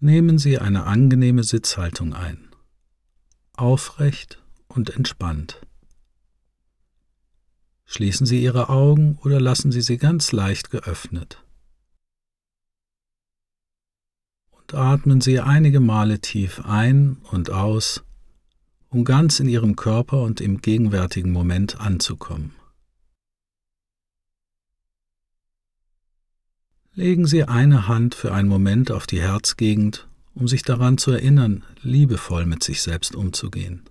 Nehmen Sie eine angenehme Sitzhaltung ein, aufrecht und entspannt. Schließen Sie Ihre Augen oder lassen Sie sie ganz leicht geöffnet. Und atmen Sie einige Male tief ein und aus, um ganz in Ihrem Körper und im gegenwärtigen Moment anzukommen. Legen Sie eine Hand für einen Moment auf die Herzgegend, um sich daran zu erinnern, liebevoll mit sich selbst umzugehen.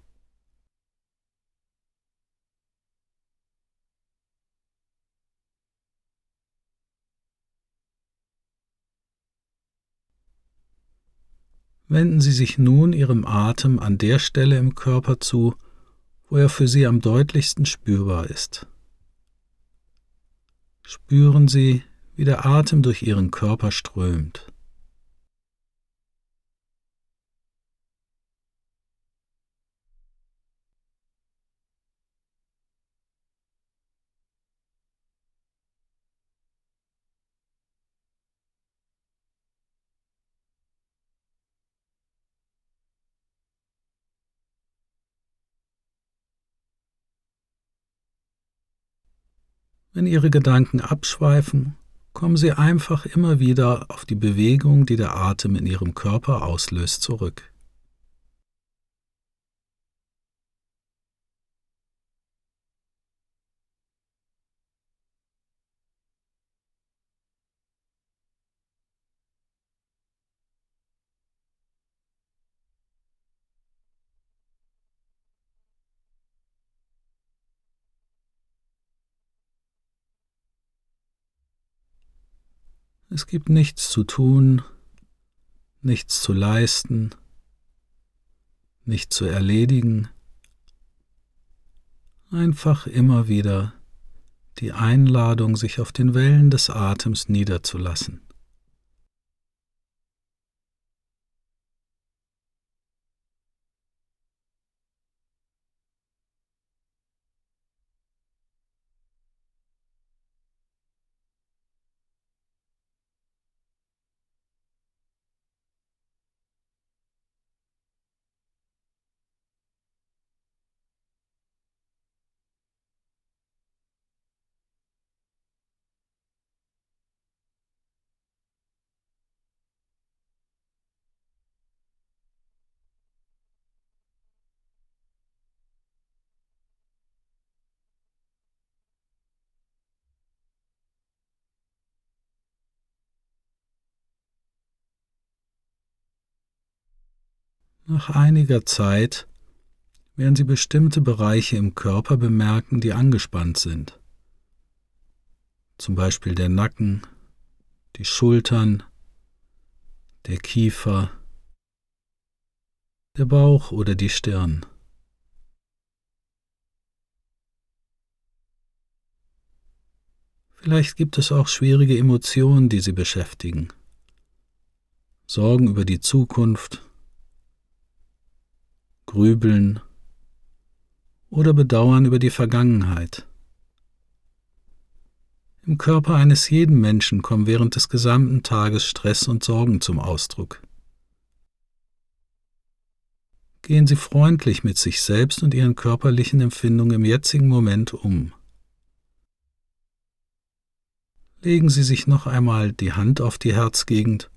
Wenden Sie sich nun Ihrem Atem an der Stelle im Körper zu, wo er für Sie am deutlichsten spürbar ist. Spüren Sie, wie der Atem durch Ihren Körper strömt. Wenn Ihre Gedanken abschweifen, kommen Sie einfach immer wieder auf die Bewegung, die der Atem in Ihrem Körper auslöst, zurück. Es gibt nichts zu tun, nichts zu leisten, nichts zu erledigen. Einfach immer wieder die Einladung, sich auf den Wellen des Atems niederzulassen. Nach einiger Zeit werden Sie bestimmte Bereiche im Körper bemerken, die angespannt sind. Zum Beispiel der Nacken, die Schultern, der Kiefer, der Bauch oder die Stirn. Vielleicht gibt es auch schwierige Emotionen, die Sie beschäftigen. Sorgen über die Zukunft, Grübeln oder Bedauern über die Vergangenheit. Im Körper eines jeden Menschen kommen während des gesamten Tages Stress und Sorgen zum Ausdruck. Gehen Sie freundlich mit sich selbst und Ihren körperlichen Empfindungen im jetzigen Moment um. Legen Sie sich noch einmal die Hand auf die Herzgegend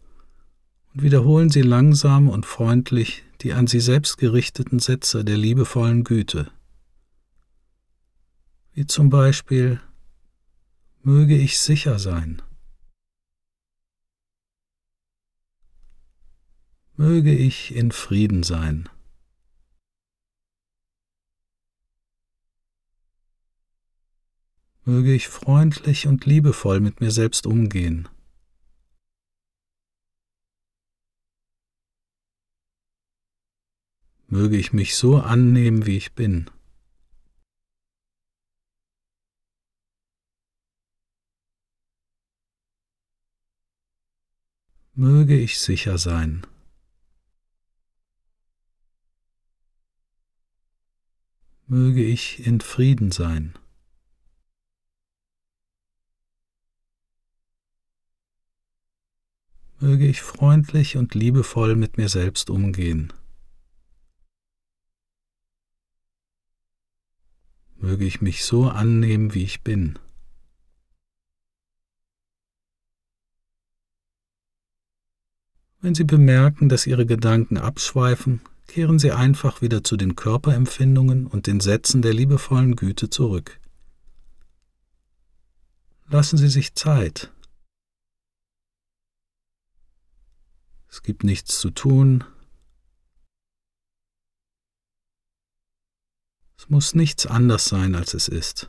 und wiederholen Sie langsam und freundlich die an Sie selbst gerichteten Sätze der liebevollen Güte. Wie zum Beispiel: Möge ich sicher sein. Möge ich in Frieden sein. Möge ich freundlich und liebevoll mit mir selbst umgehen. Möge ich mich so annehmen, wie ich bin. Möge ich sicher sein. Möge ich in Frieden sein. möge ich freundlich und liebevoll mit mir selbst umgehen. Möge ich mich so annehmen, wie ich bin. Wenn Sie bemerken, dass Ihre Gedanken abschweifen, kehren Sie einfach wieder zu den Körperempfindungen und den Sätzen der liebevollen Güte zurück. Lassen Sie sich Zeit. Es gibt nichts zu tun. Es muss nichts anders sein, als es ist.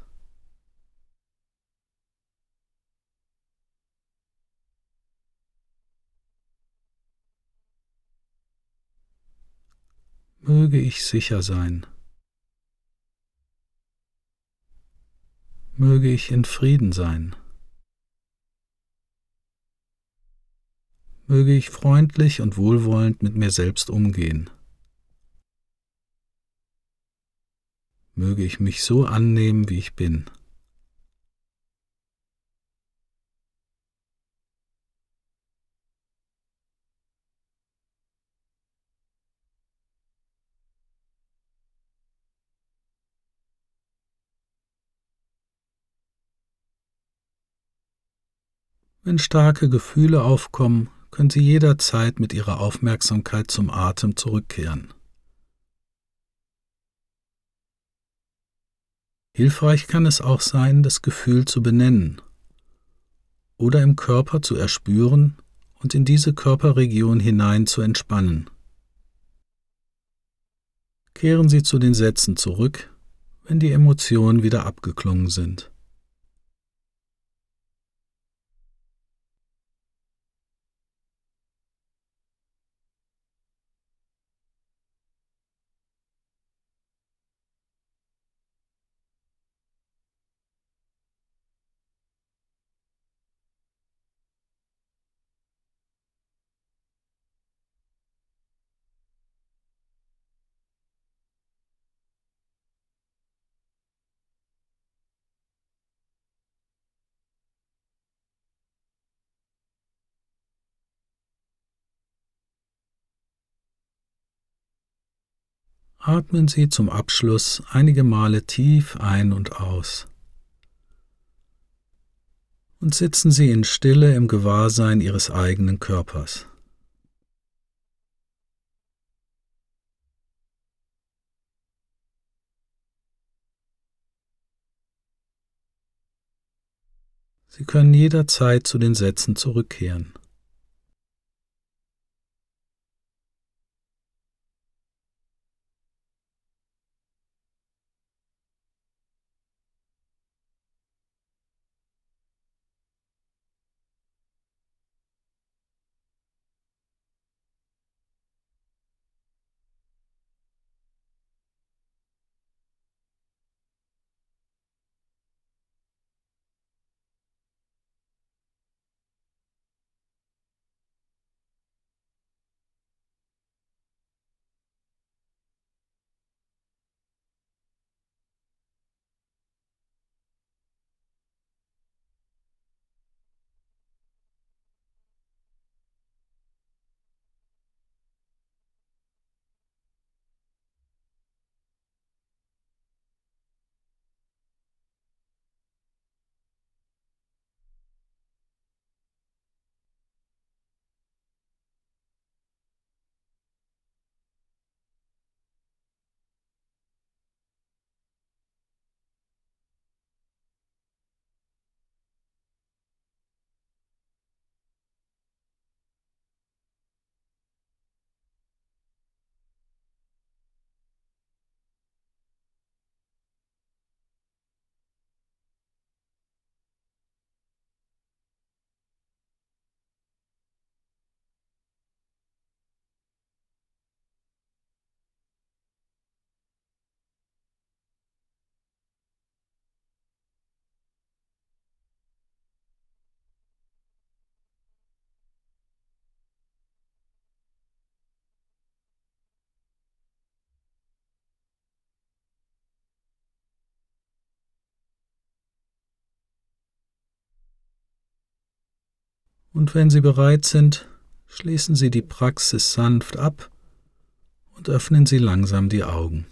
Möge ich sicher sein. Möge ich in Frieden sein. Möge ich freundlich und wohlwollend mit mir selbst umgehen. Möge ich mich so annehmen, wie ich bin. Wenn starke Gefühle aufkommen, können Sie jederzeit mit Ihrer Aufmerksamkeit zum Atem zurückkehren. Hilfreich kann es auch sein, das Gefühl zu benennen oder im Körper zu erspüren und in diese Körperregion hinein zu entspannen. Kehren Sie zu den Sätzen zurück, wenn die Emotionen wieder abgeklungen sind. Atmen Sie zum Abschluss einige Male tief ein und aus und sitzen Sie in Stille im Gewahrsein Ihres eigenen Körpers. Sie können jederzeit zu den Sätzen zurückkehren. Und wenn Sie bereit sind, Schließen Sie die Praxis sanft ab und öffnen Sie langsam die Augen.